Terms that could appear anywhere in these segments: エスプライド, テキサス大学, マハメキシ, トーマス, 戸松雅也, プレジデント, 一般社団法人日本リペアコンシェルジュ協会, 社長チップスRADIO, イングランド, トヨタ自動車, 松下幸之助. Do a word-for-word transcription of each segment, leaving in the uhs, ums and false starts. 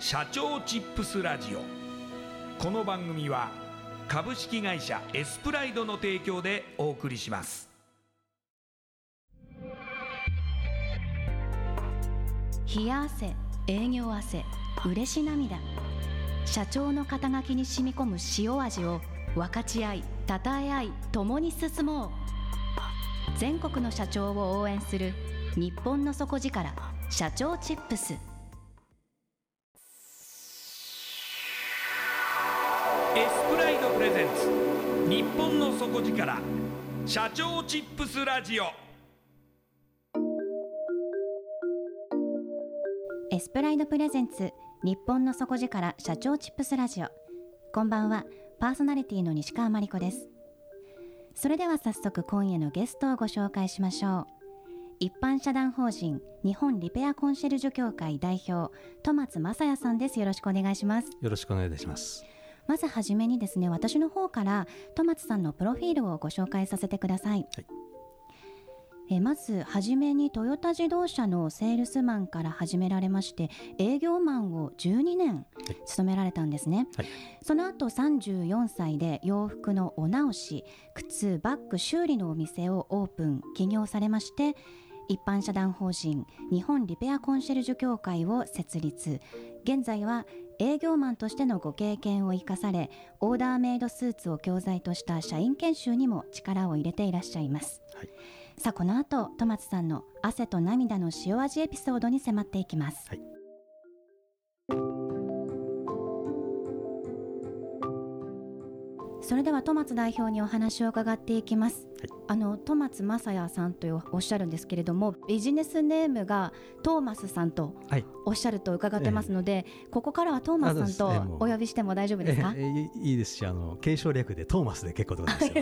社長チップスラジオ。この番組は株式会社エスプライドの提供でお送りします。冷や汗、営業汗、嬉し涙、社長の肩書きに染み込む塩味を分かち合い、称え合い、共に進もう。全国の社長を応援する日本の底力社長チップス。エスプライドプレゼンツ、日本の底力社長チップスラジオ。エスプライドプレゼンツ、日本の底力社長チップスラジオ。こんばんは、パーソナリティの西川真理子です。それでは早速、今夜のゲストをご紹介しましょう。一般社団法人日本リペアコンシェルジュ協会代表、戸松雅也さんです。よろしくお願いします。よろしくお願いいたします。まずはじめにですね、私の方から戸松さんのプロフィールをご紹介させてください。はい、えまずはじめにトヨタ自動車のセールスマンから始められまして、営業マンをじゅうにねん務められたんですね。はい、その後さんじゅうよんさいで洋服のお直し、靴、バッグ修理のお店をオープン、起業されまして、一般社団法人日本リペアコンシェルジュ協会を設立。現在は営業マンとしてのご経験を生かされ、オーダーメイドスーツを教材とした社員研修にも力を入れていらっしゃいます。はい、さあこの後、戸松さんの汗と涙の塩味エピソードに迫っていきます。はい、それでは戸松代表にお話を伺っていきます。はい、あの戸松雅也さんとおっしゃるんですけれども、ビジネスネームがトーマスさんとおっしゃると伺ってますので、はい、えー、ここからはトーマスさんとお呼びしても大丈夫ですか。えーえー、いいですし、あの継承略でトーマスで結構ですよ。は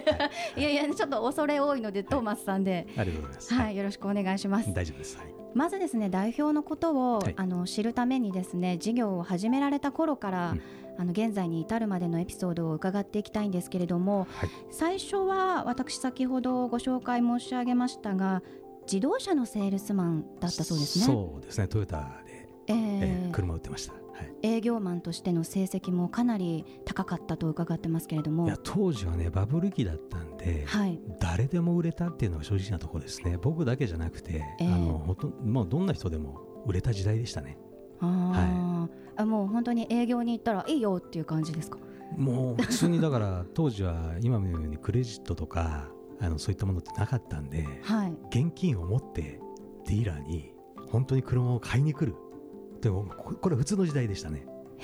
い、いやいや、ちょっと恐れ多いので、はい、トーマスさんで、ありがとうございます。はいはい、よろしくお願いします。大丈夫です。はい、まずですね、代表のことを、はい、あの知るためにですね、事業を始められた頃から、うん、あの現在に至るまでのエピソードを伺っていきたいんですけれども、はい、最初は私先ほどご紹介申し上げましたが、自動車のセールスマンだったそうですね。そうですね、トヨタで、えーえー、車を売ってました。はい、営業マンとしての成績もかなり高かったと伺ってますけれども。いや、当時はね、バブル期だったんで、はい、誰でも売れたっていうのが正直なところですね。僕だけじゃなくて、えー、あのほともうどんな人でも売れた時代でしたね。あ、はい、あ、もう本当に営業に行ったらいいよっていう感じですか。もう普通にだから当時は今のようにクレジットとかあのそういったものってなかったんで、はい、現金を持ってディーラーに本当に車を買いに来る。でもこれ普通の時代でしたね。え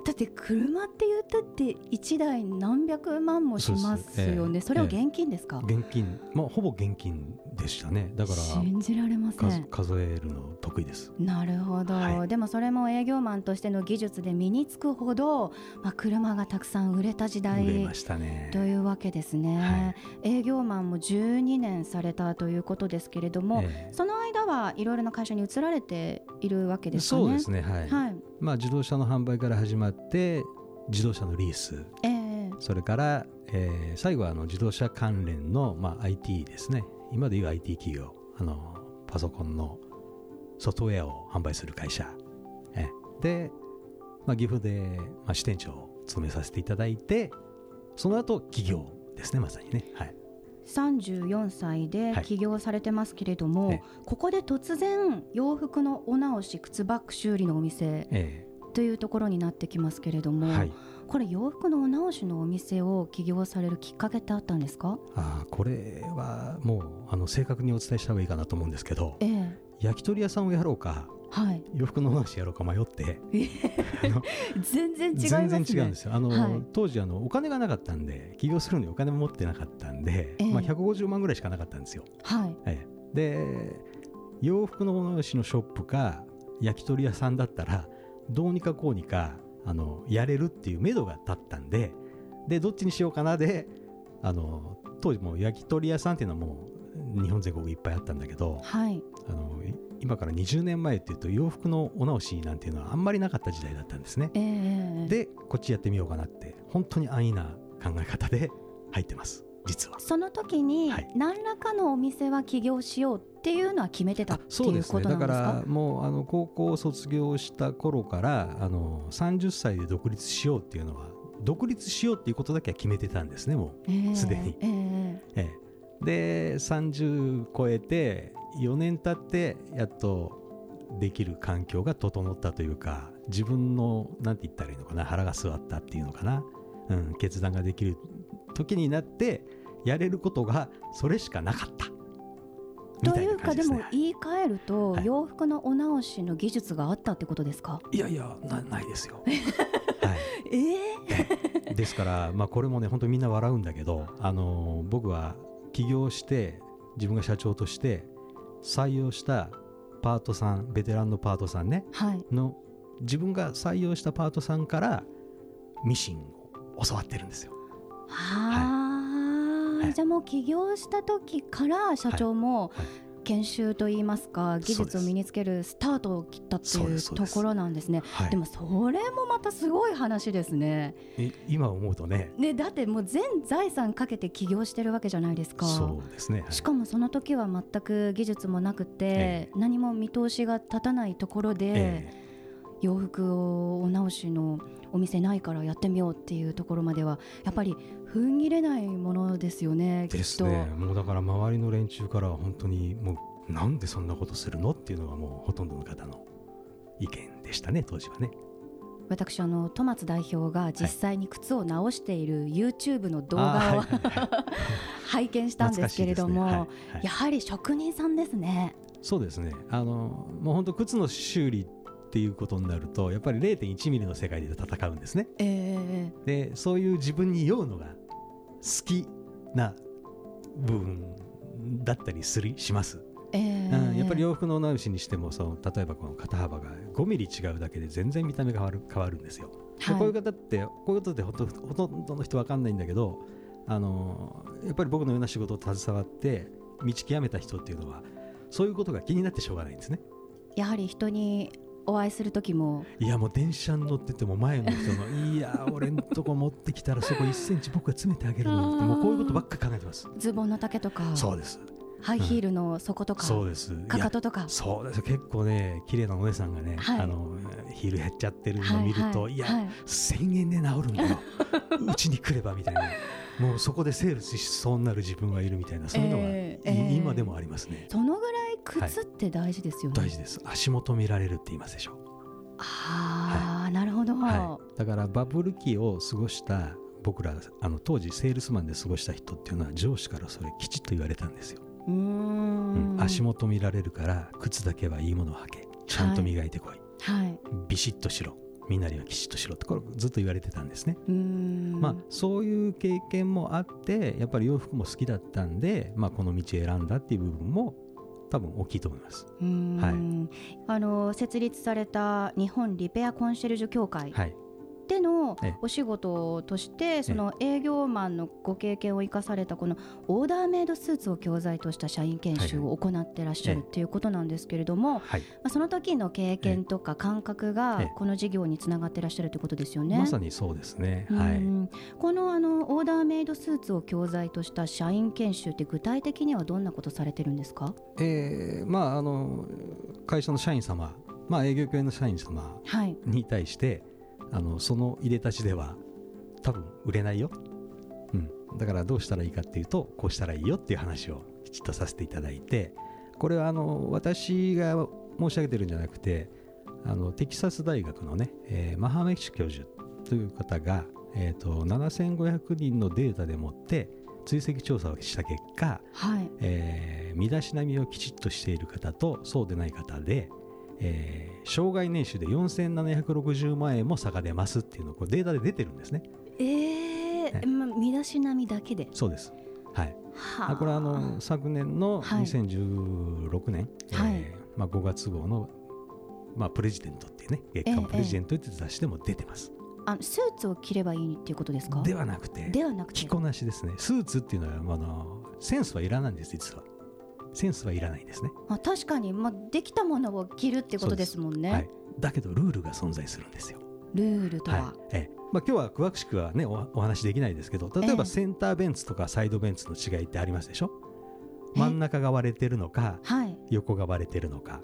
ー、だって車って言ったっていちだい何百万もしますよね。 そ, それを現金ですか。えー、現金、まあ、ほぼ現金でしたね。だから信じられません。数えるの得意です。なるほど。はい、でもそれも営業マンとしての技術で身につくほど、まあ、車がたくさん売れた時代、売れましたね、というわけですね。はい、営業マンもじゅうにねんされたということですけれども、えー、その間はいろいろな会社に移られているわけですかね。そうですね、はいはい、まあ、自動車の販売から始まって自動車のリース、えー、それから、えー、最後はあの自動車関連の、まあ、アイティー ですね。今でいう アイティー 企業、あのパソコンのソフトウェアを販売する会社、えー、で、まあ、岐阜で、まあ、支店長を務めさせていただいて、その後起業ですね、まさにね、はい、さんじゅうよんさいで起業されてますけれども、はいね、ここで突然洋服のお直し、靴バッグ修理のお店、えー、というところになってきますけれども、はい、これ洋服のお直しのお店を起業されるきっかけってあったんですか？あ、これはもうあの正確にお伝えした方がいいかなと思うんですけど、えー、焼き鳥屋さんをやろうか、はい、洋服のお直しやろうか迷って全然違いますね。全然違うんですよ。あの、はい、当時あのお金がなかったんで、起業するのにお金も持ってなかったんで、えーまあ、ひゃくごじゅうまんぐらいしかなかったんですよ、はいえー、で洋服のお直しのショップか焼き鳥屋さんだったらどうにかこうにかあのやれるっていう目処が立ったんで、でどっちにしようかなで、あの当時もう焼き鳥屋さんっていうのはもう日本全国いっぱいあったんだけど、はい、あの今からにじゅうねんまえっていうと洋服のお直しなんていうのはあんまりなかった時代だったんですね、えー、でこっちやってみようかなって本当に安易な考え方で入ってます。実はその時に何らかのお店は起業しようっていうのは決めてたっていうことなんですか？そうですね。だからもうあの高校を卒業した頃からあのさんじゅっさいで独立しようっていうのは、独立しようっていうことだけは決めてたんですね、もうすでに、えーえーえー、でさんじゅう超えてよねん経ってやっとできる環境が整ったというか、自分のなんて言ったらいいのかな、腹が据わったっていうのかな、うん、決断ができる時になってやれることがそれしかなかったみたいな感じですね。というかでも言い換えると、はい、洋服のお直しの技術があったってことですか？いやいや な, ないですよ、はいえー、ですから、まあ、これもね本当にみんな笑うんだけど、あの僕は起業して自分が社長として採用したパートさん、ベテランのパートさんね、はい、の自分が採用したパートさんからミシンを教わってるんですよ。はあ、はい、じゃあもう起業した時から社長も研修といいますか、技術を身につけるスタートを切ったっていうところなんですね。でもそれもまたすごい話ですね、はい、今思うと ね, ねだってもう全財産かけて起業してるわけじゃないですか。そうですね、はい、しかもその時は全く技術もなくて、ええ、何も見通しが立たないところで、ええ、洋服をお直しのお店ないからやってみようっていうところまではやっぱり踏ん切れないものですよね。ですね、きっともうだから周りの連中からは本当にもうなんでそんなことするのっていうのがもうほとんどの方の意見でしたね、当時はね。私あの戸松代表が実際に靴を直している YouTube の動画を、はい拝見したんですけれども、ねはいはい、やはり職人さんですね。そうですね、あのもう本当靴の修理っていうことになるとやっぱり れいてんいち ミリの世界で戦うんですね、えー、でそういう自分に酔うのが好きな部分だったりするします、えーうん、やっぱり洋服のお直しにしてもその例えばこの肩幅がごミリ違うだけで全然見た目が変わる、変わるんですよ、はい、こういう方ってこういうことでほと、ほとんどの人分かんないんだけど、あのやっぱり僕のような仕事を携わって道極めた人っていうのはそういうことが気になってしょうがないんですね。やはり人にお会いする時もいやもう電車に乗ってても前の人のいや俺のとこ持ってきたらそこいっセンチ僕が詰めてあげるのってもうこういうことばっかり考えてます。ズボンの丈とかそうです、うん、ハイヒールの底とかそうですかかととかそうです。結構ね綺麗なお姉さんがね、はい、あのヒールやっちゃってるのを見ると、はいはい、いや、はい、せんえんで治るんだようちに来ればみたいなもうそこでセールスしそうになる自分がいるみたいな、そういうのが、えーえー、今でもありますね。そのぐらい靴って大事ですよね、はい、大事です。足元見られるって言いますでしょ。ああ、はい、なるほど、はい、だからバブル期を過ごした僕らあの当時セールスマンで過ごした人っていうのは上司からそれきちっと言われたんですよ。うーん、うん、足元見られるから靴だけはいいものを履け、ちゃんと磨いてこい、はいはい、ビシッとしろ、みんなにはきちっとしろってこれずっと言われてたんですね。うーん、まあ、そういう経験もあってやっぱり洋服も好きだったんで、まあ、この道選んだっていう部分も多分大きいと思います。うーん、はい、あの設立された日本リペアコンシェルジュ協会でのお仕事としてその営業マンのご経験を生かされたこのオーダーメイドスーツを教材とした社員研修を行ってらっしゃるということなんですけれども、その時の経験とか感覚がこの事業につながってらっしゃるということですよね。まさにそうですね、はい。この、 あのオーダーメイドスーツを教材とした社員研修って具体的にはどんなことされてるんですか？えーまあ、あの会社の社員様、まあ、営業系の社員様に対して、はい、あのそのいでたちでは多分売れないよ、うん、だからどうしたらいいかっていうとこうしたらいいよっていう話をきちっとさせていただいて、これはあの私が申し上げてるんじゃなくて、あのテキサス大学のね、えー、マハメキシ教授という方が、えー、とななせんごひゃくにんのデータでもって追跡調査をした結果、はい、えー、身だしなみをきちっとしている方とそうでない方で、えー、障害年収でよんせんななひゃくろくじゅうまんえんも差が出ますっていうのをこれデータで出てるんですね。えーはい、ま、身だしなみだけで。そうです、はい、はあ、これはあの昨年のにせんじゅうろくねん、はい、えーまあ、ごがつ号の、まあ、プレジデントっていうね、月刊プレジデントって雑誌でも出てます、えーえーあのスーツを着ればいいっていうことですか？ではなくて、ではなくて着こなしですね。スーツっていうのは、まあ、あのセンスはいらないんです。実はセンスはいらないですね。あ、確かに、まあ、できたものを着るってことですもんね、はい、だけどルールが存在するんですよ。ルールとは、はい、ええ、まあ、今日は詳しくは、ね、お, お話できないですけど、例えばセンターベンツとかサイドベンツの違いってありますでしょ。真ん中が割れてるのか、はい、横が割れてるのか、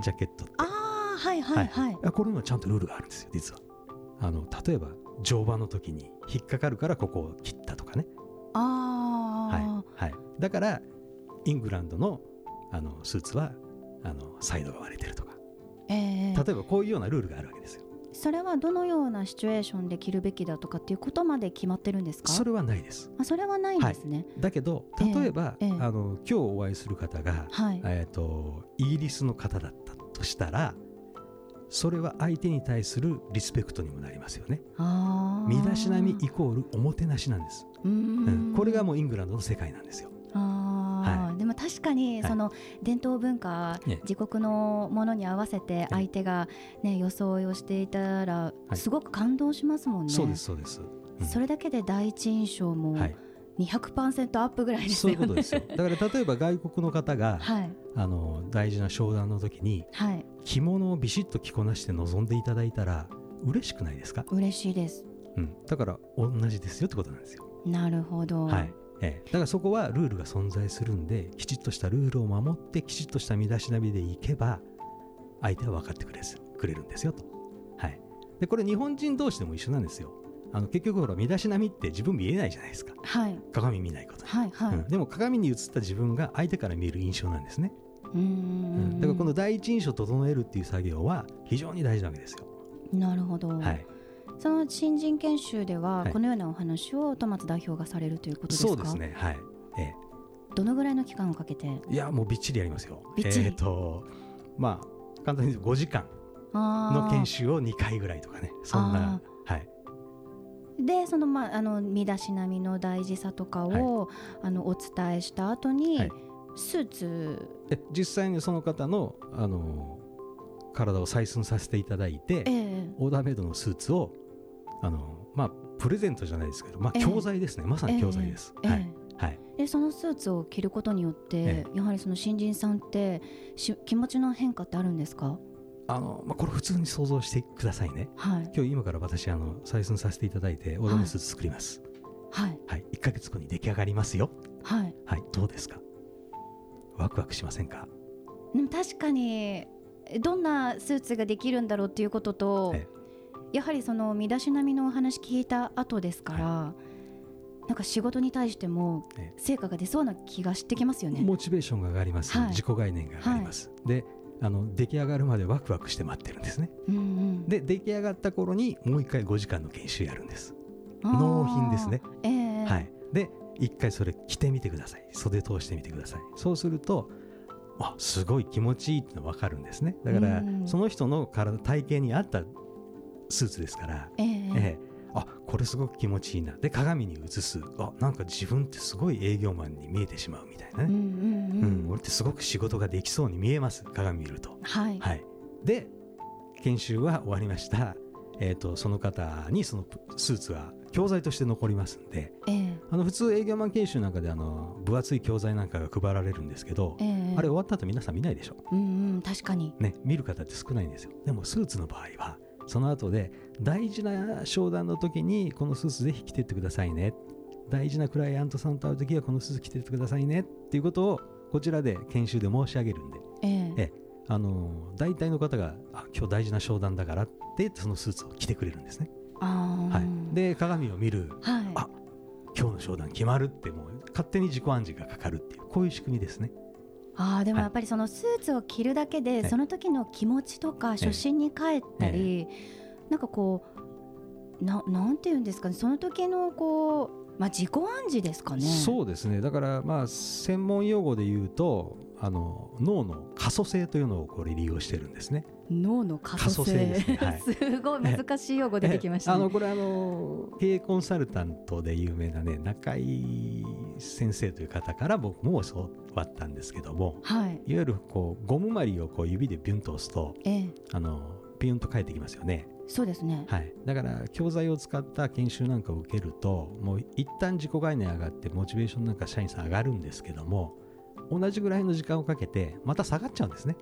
ジャケットって、あ、はいはいはいはい、これもちゃんとルールがあるんですよ。実はあの例えば乗馬の時に引っかかるからここを切ったとかね。あ、はいはい、だからイングランド の, あのスーツはあのサイドが割れてるとか、えー、例えばこういうようなルールがあるわけですよ。それはどのようなシチュエーションで着るべきだとかっていうことまで決まってるんですか？それはないです。あ、それはないんですね、はい、だけど例えば、えーえー、あの今日お会いする方が、はい、えー、とイギリスの方だったとしたら、それは相手に対するリスペクトにもなりますよね。あ、身だしなみイコールおもてなしなんです。うん、うん、これがもうイングランドの世界なんですよ。あ、はい、でも確かにその伝統文化、はい、自国のものに合わせて相手が、ね、はい、装いをしていたらすごく感動しますもんね、はい、そうですそうです、うん、それだけで第一印象も にひゃくパーセント アップぐらいですよね。そういうことですよ。だから例えば外国の方が、はい、あの大事な商談の時に着物をビシッと着こなして臨んでいただいたら嬉しくないですか？嬉しいです、うん、だから同じですよってことなんですよ。なるほど、はい、ええ、だからそこはルールが存在するんで、きちっとしたルールを守ってきちっとした身だしなみでいけば相手は分かってくれ、くれるんですよと、はい、でこれ日本人同士でも一緒なんですよ。あの結局ほら身だしなみって自分見えないじゃないですか、はい、鏡見ないこと、はいはい、うん、でも鏡に映った自分が相手から見える印象なんですね。うん、だからこの第一印象を整えるっていう作業は非常に大事なわけですよ。なるほど、はい、その新人研修ではこのようなお話を戸松代表がされるということですか？そうですね、はい、ええ、どのぐらいの期間をかけて？いや、もうびっちりやりますよ。びっちり、えーとまあ、簡単に言うとごじかんの研修をにかいぐらいとかね。そんな、はいでその、まあ、あの身だしなみの大事さとかを、はい、あのお伝えした後に、はい、スーツえ実際にその方 の, あの体を採寸させていただいて、えー、オーダーメイドのスーツをあの、まあ、プレゼントじゃないですけど、まあ、教材ですね、えー、まさに教材です、えーはいはい、でそのスーツを着ることによって、えー、やはりその新人さんってし気持ちの変化ってあるんですか？あのまあ、これ普通に想像してくださいね、はい、今日今から私あの採寸させていただいてオーダーメイドスーツ作ります、はいはい、いっかげつごに出来上がりますよ、はいはい、どうですか？ワクワクしませんか？でも確かにどんなスーツができるんだろうっていうことと、ええ、やはりその身だしなみのお話聞いた後ですから、はい、なんか仕事に対しても成果が出そうな気がしてきますよね。モチベーションが上がります、はい、自己概念が上がります、はい、であの出来上がるまでワクワクして待ってるんですね、うんうん、で出来上がった頃にもういっかいごじかんの研修やるんです。納品ですね、えーはい、でいっかいそれ着てみてください。袖通してみてください。そうするとあすごい気持ちいいっての分かるんですね。だから、うんうん、その人の体体型に合ったスーツですから、えーえー、あこれすごく気持ちいいな。で鏡に映すあなんか自分ってすごい営業マンに見えてしまうみたいなね、うんうんうんうん、俺ってすごく仕事ができそうに見えます鏡見ると、はいはい、で研修は終わりました、えー、とその方にそのスーツが教材として残りますんで、えー、あの普通営業マン研修なんかであの分厚い教材なんかが配られるんですけど、えー、あれ終わった後皆さん見ないでしょ、うんうん、確かに、ね、見る方って少ないんですよ。でもスーツの場合はその後で大事な商談の時にこのスーツぜひ着てってくださいね、大事なクライアントさんと会う時はこのスーツ着てってくださいねっていうことをこちらで研修で申し上げるんで、えー、えあの大体の方があ今日大事な商談だからって言ってそのスーツを着てくれるんですね。あ、はい、で鏡を見る、はい、あ今日の商談決まるってもう勝手に自己暗示がかかるっていうこういう仕組みですね。あでもやっぱりそのスーツを着るだけで、はい、その時の気持ちとか初心に帰ったり、ええ、なんかこう な, なんていうんですかね、その時のこうまあ、自己暗示ですかね。そうですね。だからまあ専門用語で言うとあの脳の可塑性というのをこれ利用してるんですね。脳の可塑 性, 可塑性ですね、はい、すごい難しい用語出てきましたね。あのこれあの経営コンサルタントで有名なね中井先生という方から僕も教わったんですけども、はい、いわゆるこうゴムまりをこう指でビュンと押すと、ええ、あのビュンと返ってきますよね。そうですね、はい、だから教材を使った研修なんかを受けるともう一旦自己概念上がってモチベーションなんか社員さん上がるんですけども同じぐらいの時間をかけてまた下がっちゃうんですね。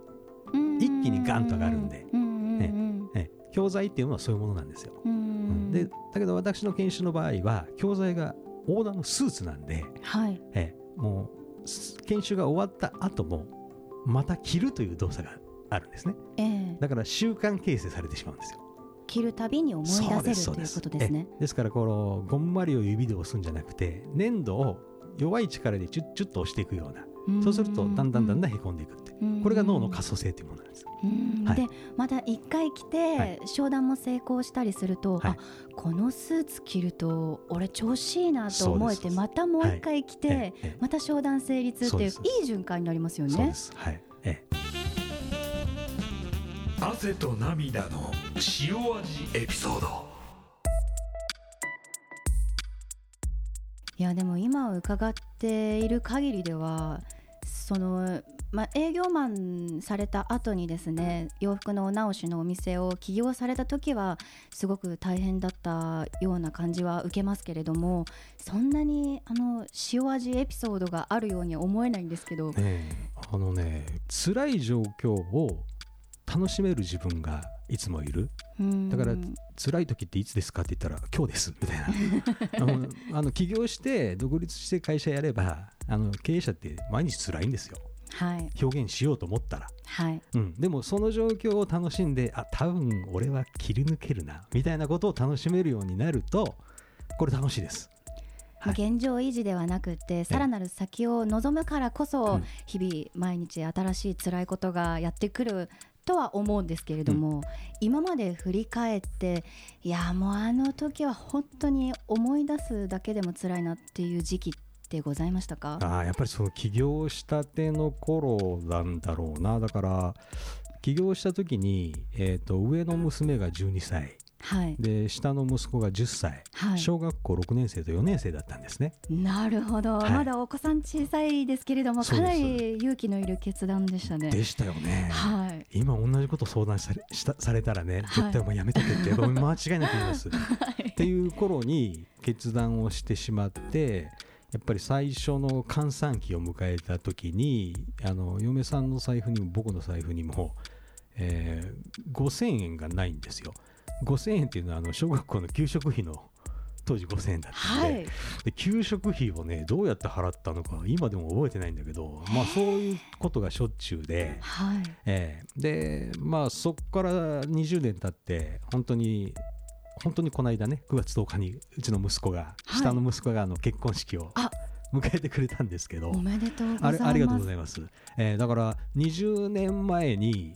一気にガンと上がるんで、ねね、教材っていうのはそういうものなんですよ。うんでだけど私の研修の場合は教材がオーダーのスーツなんで、はい、えもう研修が終わった後もまた着るという動作があるんですね、えー、だから習慣形成されてしまうんですよ。着るたびに思い出せるということですね。ですからこのゴムまりを指で押すんじゃなくて粘土を弱い力でチュッチュッと押していくような、うそうするとだんだんだんだんへこんでいくって、これが脳の可塑性というものなんです、はい、でまた一回着て、はい、商談も成功したりすると、はい、あこのスーツ着ると俺調子いいなと思えてまたもう一回着て、はい、また商談成立っていういい循環になりますよね。そうです、はい、ええ、汗と涙の塩味エピソード。いやでも今伺っている限りではその、まあ、営業マンされた後にですね洋服のお直しのお店を起業された時はすごく大変だったような感じは受けますけれども、そんなにあの塩味エピソードがあるようには思えないんですけど、ね、あのね辛い状況を楽しめる自分がいつもいる。だから辛い時っていつですかって言ったら今日ですみたいなあのあの起業して独立して会社やればあの経営者って毎日辛いんですよ、はい、表現しようと思ったら、はいうん、でもその状況を楽しんであ多分俺は切り抜けるなみたいなことを楽しめるようになるとこれ楽しいです。現状維持ではなくてさらなる先を望むからこそ日々毎日新しい辛いことがやってくるとは思うんですけれども、うん、今まで振り返っていやもうあの時は本当に思い出すだけでも辛いなっていう時期ってございましたか？あやっぱりその起業したての頃なんだろうな。だから起業した時に、えーと、上の娘がじゅうにさい、はい、で下の息子がじゅっさい、はい、小学校ろくねんせいとよねんせいだったんですね。なるほど、はい、まだお子さん小さいですけれどもかなり勇気のいる決断でしたね。でしたよね、はい、今同じこと相談さ れ, したされたらね絶対もうやめとけって、はい、間違いなく言います、はい、っていう頃に決断をしてしまってやっぱり最初の閑散期を迎えた時にあの嫁さんの財布にも僕の財布にも、えー、ごせんえんがないんですよ。ごせんえんっていうのはあの小学校の給食費の当時ごせんえんだったの で,、はい、で給食費をねどうやって払ったのか今でも覚えてないんだけど、まあ、そういうことがしょっちゅうで、はいえー、でまあそこからにじゅうねん経って本当に本当にこの間ねくがつとおかにうちの息子が、はい、下の息子があの結婚式を迎えてくれたんですけどおめでとうございます。 あ, ありがとうございます、えー、だからにじゅうねんまえに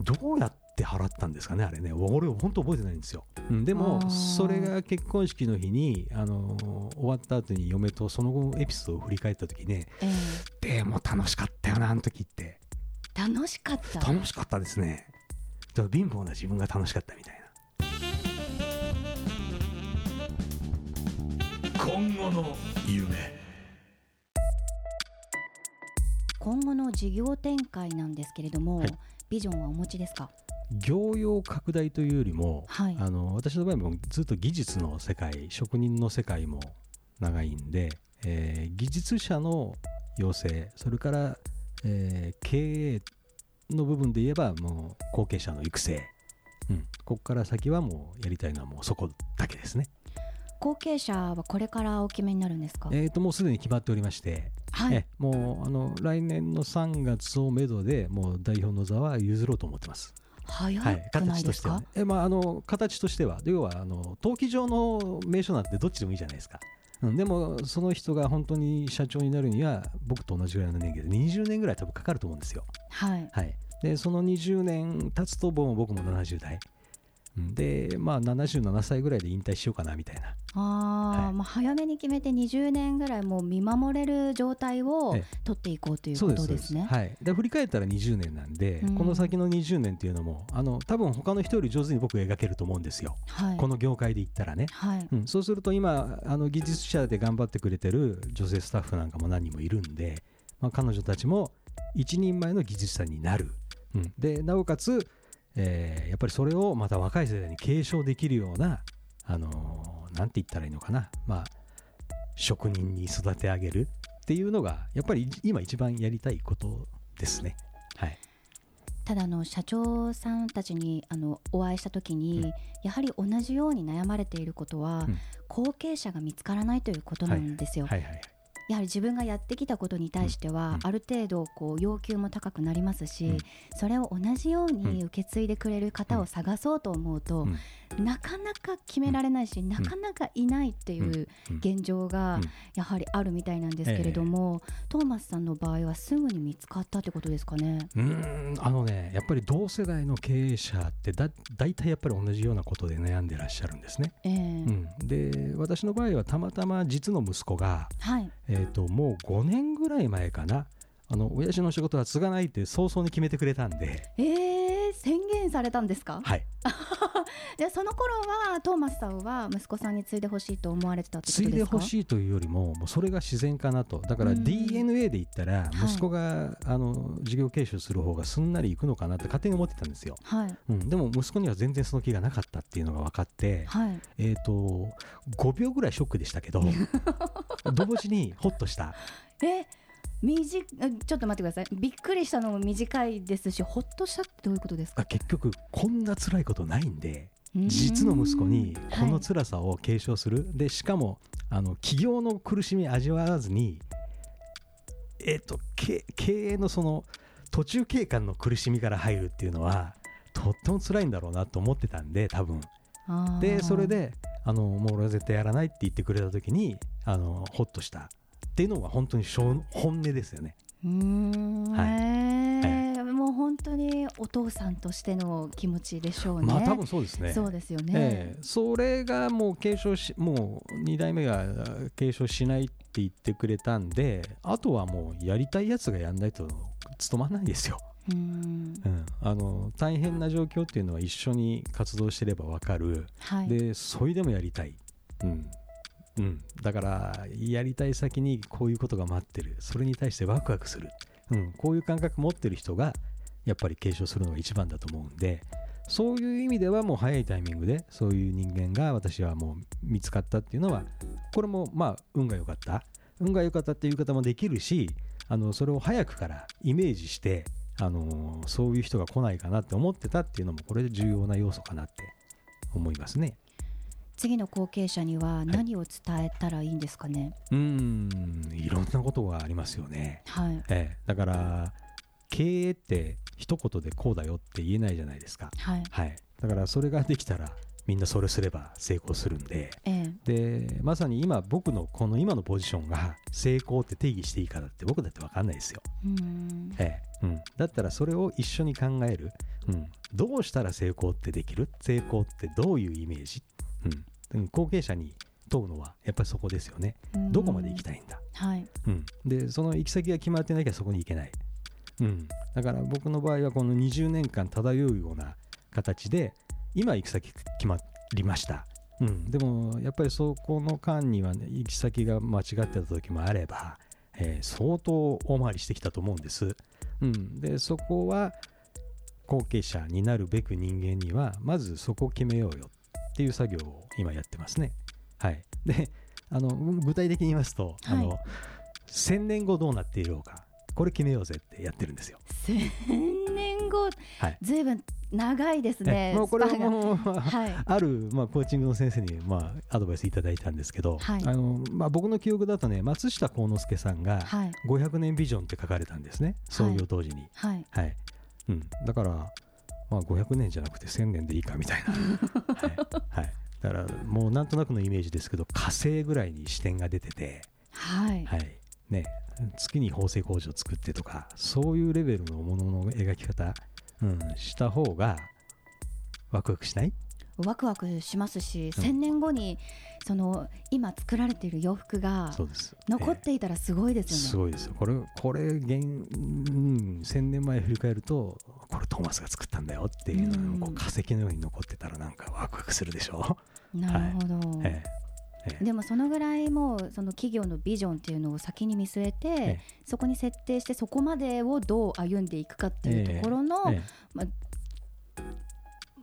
どうやってって払ったんですかねあれね俺本当覚えてないんですよ、うん、でもそれが結婚式の日にあの終わった後に嫁とその後エピソードを振り返った時ね、えー、でも楽しかったよなあの時って。楽しかった楽しかったですね。だから貧乏な自分が楽しかったみたいな。今後の夢今後の事業展開なんですけれども、はい、ビジョンはお持ちですか？業用拡大というよりも、はい、あの私の場合もずっと技術の世界、職人の世界も長いんで、えー、技術者の養成、それから、えー、経営の部分で言えばもう後継者の育成、うん、ここから先はもうやりたいのはもうそこだけですね。後継者はこれからお決めになるんですか？えーと、もうすでに決まっておりまして、はい、えもうあの来年のさんがつをめどでもう代表の座は譲ろうと思ってます。早くないですか？形としては、要はあの登記上の名称なんてどっちでもいいじゃないですか、うん、でもその人が本当に社長になるには僕と同じぐらいの年齢でにじゅうねんぐらい多分かかると思うんですよ、はいはい、でそのにじゅうねん経つと僕もななじゅうだいで、まあ、ななじゅうななさいぐらいで引退しようかなみたいな。あ、はい、まあ、早めに決めてにじゅうねんぐらいもう見守れる状態を取っていこうということですね。はい、で振り返ったらにじゅうねんなんで、うん、この先のにじゅうねんっていうのもあの多分他の人より上手に僕描けると思うんですよ、はい、この業界で言ったらね、はい、うん、そうすると今あの技術者で頑張ってくれてる女性スタッフなんかも何人もいるんで、まあ、彼女たちも一人前の技術者になる、うん、でなおかつえー、やっぱりそれをまた若い世代に継承できるような、あのー、なんて言ったらいいのかな、まあ、職人に育て上げるっていうのがやっぱり今一番やりたいことですね、はい、ただあの社長さんたちにあのお会いした時に、うん、やはり同じように悩まれていることは、うん、後継者が見つからないということなんですよ、はいはいはいはい、やはり自分がやってきたことに対してはある程度こう要求も高くなりますし、うん、それを同じように受け継いでくれる方を探そうと思うと、うん、なかなか決められないし、うん、なかなかいないっていう現状がやはりあるみたいなんですけれども、えー、トーマスさんの場合はすぐに見つかったってことですかね。うーん、あのね、やっぱり同世代の経営者ってだ、大体やっぱり同じようなことで悩んでらっしゃるんですね、えーうん、で私の場合はたまたま実の息子が、はい、えーと、もうごねんぐらい前かな、あの親父の仕事は継がないって早々に決めてくれたんで、えー、宣言されたんですか？はいでその頃はトーマスさんは息子さんに継いでほしいと思われてたってことですか？継いでほしいというよりも、もうそれが自然かなと。だから ディーエヌエー で言ったら息子が、はい、あの事業継承する方がすんなりいくのかなって勝手に思ってたんですよ、はい、うん、でも息子には全然その気がなかったっていうのが分かって、はい、えー、とごびょうぐらいショックでしたけど同時にホッとしたえ短ちょっと待ってください。びっくりしたのも短いですし、ほっとしたってどういうことですか？結局こんな辛いことないんで、実の息子にこの辛さを継承する、はい、でしかもあの企業の苦しみ味わわずに、えー、と経営のその途中経過の苦しみから入るっていうのはとっても辛いんだろうなと思ってたんで、多分あでそれであのもう俺は絶対やらないって言ってくれた時にあのほっとしたっていうのが本当に本音ですよね。うーん、はいはい、もう本当にお父さんとしての気持ちでしょうね。まあ多分そうですね。そうですよね。えー、それがもう継承し、もうに代目が継承しないって言ってくれたんで、あとはもうやりたいやつがやんないと務まらないですよ。うーん、うん、あの大変な状況っていうのは一緒に活動してれば分かる。はい、でそれでもやりたい。うん。うん、だからやりたい先にこういうことが待ってる、それに対してワクワクする、うん、こういう感覚持ってる人がやっぱり継承するのが一番だと思うんで、そういう意味ではもう早いタイミングでそういう人間が私はもう見つかったっていうのは、これもまあ運が良かった運が良かったっていう言い方もできるし、あのそれを早くからイメージして、あのー、そういう人が来ないかなって思ってたっていうのもこれで重要な要素かなって思いますね。次の後継者には何を伝えたらいいんですかね？はい、うーん、いろんなことがありますよね、はい、ええ、だから経営って一言でこうだよって言えないじゃないですか、はいはい、だからそれができたらみんなそれすれば成功するんで、ええ、でまさに今僕のこの今のポジションが成功って定義していいかだって僕だって分かんないですよ。うーん、ええ、うん、だったらそれを一緒に考える、うん、どうしたら成功ってできる、成功ってどういうイメージ、うん、後継者に問うのはやっぱりそこですよね。どこまで行きたいんだ、はい、うん、でその行き先が決まってなきゃそこに行けない、うん、だから僕の場合はこのにじゅうねんかん漂うような形で今行き先決まりました、うん、でもやっぱりそこの間には、ね、行き先が間違ってた時もあれば、えー、相当大回りしてきたと思うんです、うん、でそこは後継者になるべく人間にはまずそこを決めようよっていう作業を今やってますね。はい、であの具体的に言いますと、はい、あのせんねんごどうなっているのかこれ決めようぜってやってるんですよ。せんねんご、はい、ずいぶん長いですね。もうこれはもう、はい、ある、まあ、コーチングの先生に、まあ、アドバイスいただいたんですけど、はいあのまあ、僕の記憶だとね松下幸之助さんがごひゃくねんビジョンって書かれたんですね、はい、創業当時に、はいはいうん、だから、まあ、ごひゃくねんじゃなくてせんねんでいいかみたいな、はいはい、だからもうなんとなくのイメージですけど火星ぐらいに視点が出てて、はいはいね、月に縫製工場を作ってとかそういうレベルのものの描き方、うん、した方がワクワクしない？ワクワクしますし、うん、せんねんごにその今作られている洋服が残っていたらすごいですよね。えー、すごいですよこれ、これ現、うん、せんねんまえ振り返るとこれトーマスが作ったんだよっていうのがこう化石のように残ってたらなんかワクワクするでしょう。なるほど、はいえーでもそのぐらいもうその企業のビジョンっていうのを先に見据えて、ええ、そこに設定してそこまでをどう歩んでいくかっていうところの、ええ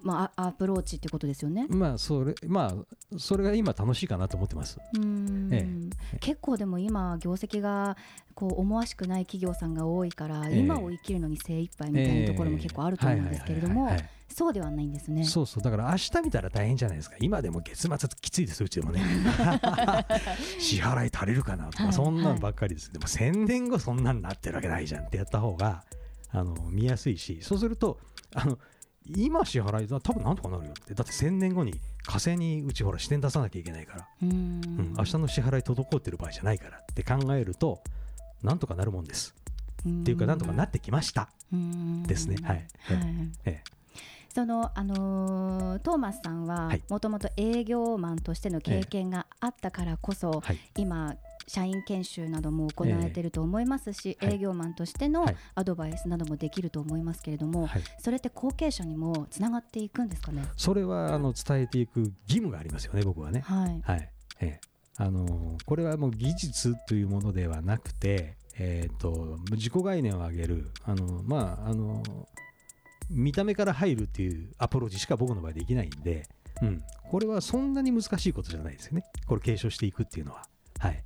ままあ、アプローチってことですよね。まあそれ、まあ、それが今楽しいかなと思ってます。うーん、ええ、結構でも今業績がこう思わしくない企業さんが多いから、ええ、今を生きるのに精一杯みたいなところも結構あると思うんですけれどもそうではないんですね。そうそうだから明日見たら大変じゃないですか。今でも月末きついですうちでもね支払い足りるかなとかそんなんばっかりです、はいはい、でもせんねんごそんなんなってるわけないじゃんってやった方があの見やすいしそうするとあの今支払いは多分なんとかなるよってだってせんねんごに火星にうちほら支店出さなきゃいけないからうーん、うん、明日の支払い滞ってる場合じゃないからって考えるとなんとかなるもんですっていうかなんとかなってきましたですね。はい、はいええそのあのー、トーマスさんはもともと営業マンとしての経験があったからこそ、はい、今社員研修なども行えていると思いますし、えー、営業マンとしてのアドバイスなどもできると思いますけれども、はい、それって後継者にもつながっていくんですかね。それはあの伝えていく義務がありますよね僕はね、はいはいえーあのー、これはもう技術というものではなくて、えー、と自己概念を上げるあのー、まああのー見た目から入るっていうアプローチしか僕の場合できないんで、うん、これはそんなに難しいことじゃないですよね。これ継承していくっていうのは、はい、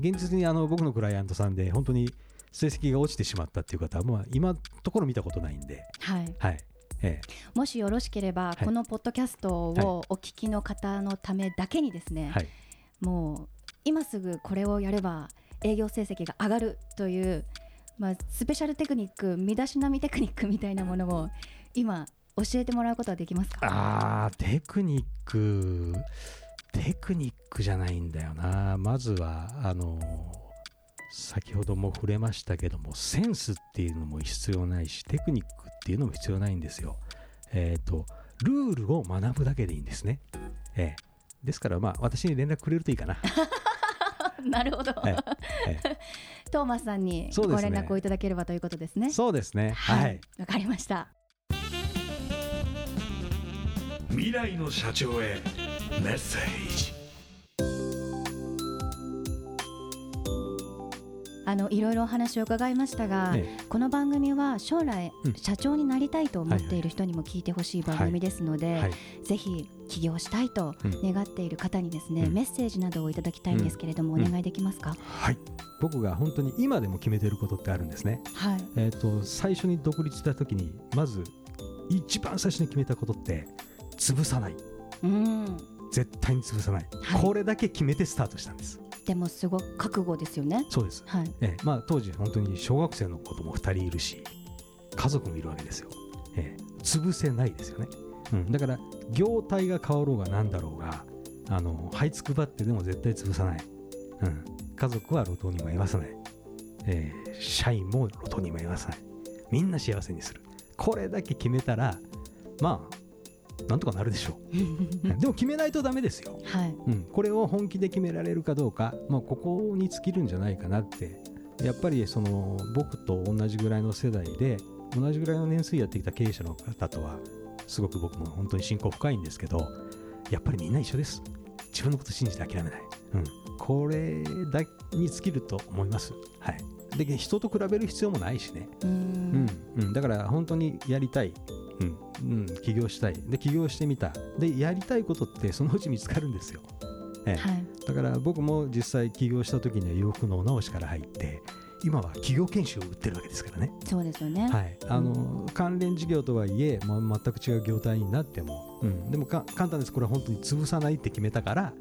現実にあの僕のクライアントさんで本当に成績が落ちてしまったっていう方は、まあ、今のところ見たことないんで、はいはいええ、もしよろしければ、はい、このポッドキャストをお聞きの方のためだけにですね、はい、もう今すぐこれをやれば営業成績が上がるというまあ、スペシャルテクニック身だしなみテクニックみたいなものを今教えてもらうことはできますか。あーテクニックテクニックじゃないんだよな。まずはあの先ほども触れましたけどもセンスっていうのも必要ないしテクニックっていうのも必要ないんですよ。えっとルールを学ぶだけでいいんですね、ええ、ですからまあ私に連絡くれるといいかななるほど、はいはい、トーマスさんにご連絡をいただければということですね。そうですねはいわかりました。未来の社長へメッセージ。あのいろいろお話を伺いましたが、ええ、この番組は将来、うん、社長になりたいと思っている人にも聞いてほしい番組ですので、はいはい、ぜひ起業したいと願っている方にですね、うん、メッセージなどをいただきたいんですけれども、うん、お願いできますか。うんうんはい、僕が本当に今でも決めていることってあるんですね、はいえーと、最初に独立した時にまず一番最初に決めたことって潰さない、うん、絶対に潰さない、はい、これだけ決めてスタートしたんです。でもすごく覚悟ですよね。そうです、はいええまあ、当時本当に小学生の子供ふたりいるし家族もいるわけですよ、ええ、潰せないですよね、うん、だから業態が変わろうがなんだろうがあの這いつくばってでも絶対潰さない、うん、家族は路頭に迷わさない、ええ、社員も路頭に迷わさないみんな幸せにするこれだけ決めたらまあなんとかなるでしょうでも決めないとダメですよ、はいうん、これを本気で決められるかどうか、まあ、ここに尽きるんじゃないかなってやっぱりその僕と同じぐらいの世代で同じぐらいの年数やってきた経営者の方とはすごく僕も本当に親交深いんですけどやっぱりみんな一緒です。自分のこと信じて諦めない、うん、これだに尽きると思います。はいで人と比べる必要もないしね、うん、うん、だから本当にやりたいうんうん、起業したいで起業してみたでやりたいことってそのうち見つかるんですよ、ええはい、だから僕も実際起業した時には洋服のお直しから入って今は企業研修を売ってるわけですからね。そうですよね、はいあのうん、関連事業とはいえ、まあ、全く違う業態になっても、うん、でもか簡単です。これは本当に潰さないって決めたから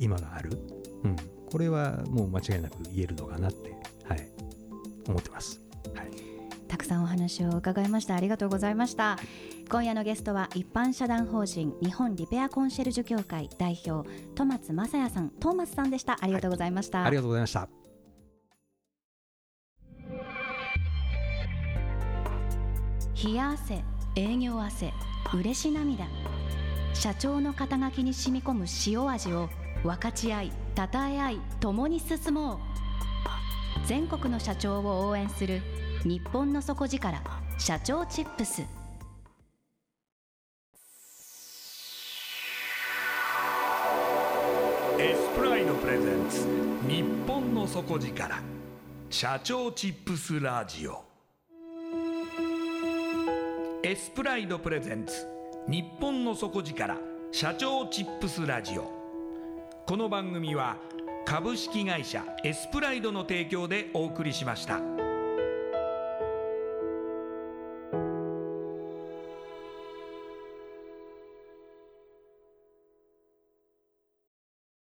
今がある、うん、これはもう間違いなく言えるのかなって、はい、思ってます、はい、たくさんお話を伺いました。ありがとうございました。今夜のゲストは一般社団法人日本リペアコンシェルジュ協会代表戸松雅也さん、トーマスさんでした。ありがとうございました、はい、ありがとうございました。冷や汗、営業汗、嬉し涙、社長の肩書きに染み込む塩味を分かち合い、称え合い、共に進もう。全国の社長を応援する日本の底力、社長チップス。エスプライドプレゼンツ、日本の底力、社長チップスラジオ。エスプライドプレゼンツ日本の底力社長チップスラジオ。この番組は株式会社エスプライドの提供でお送りしました。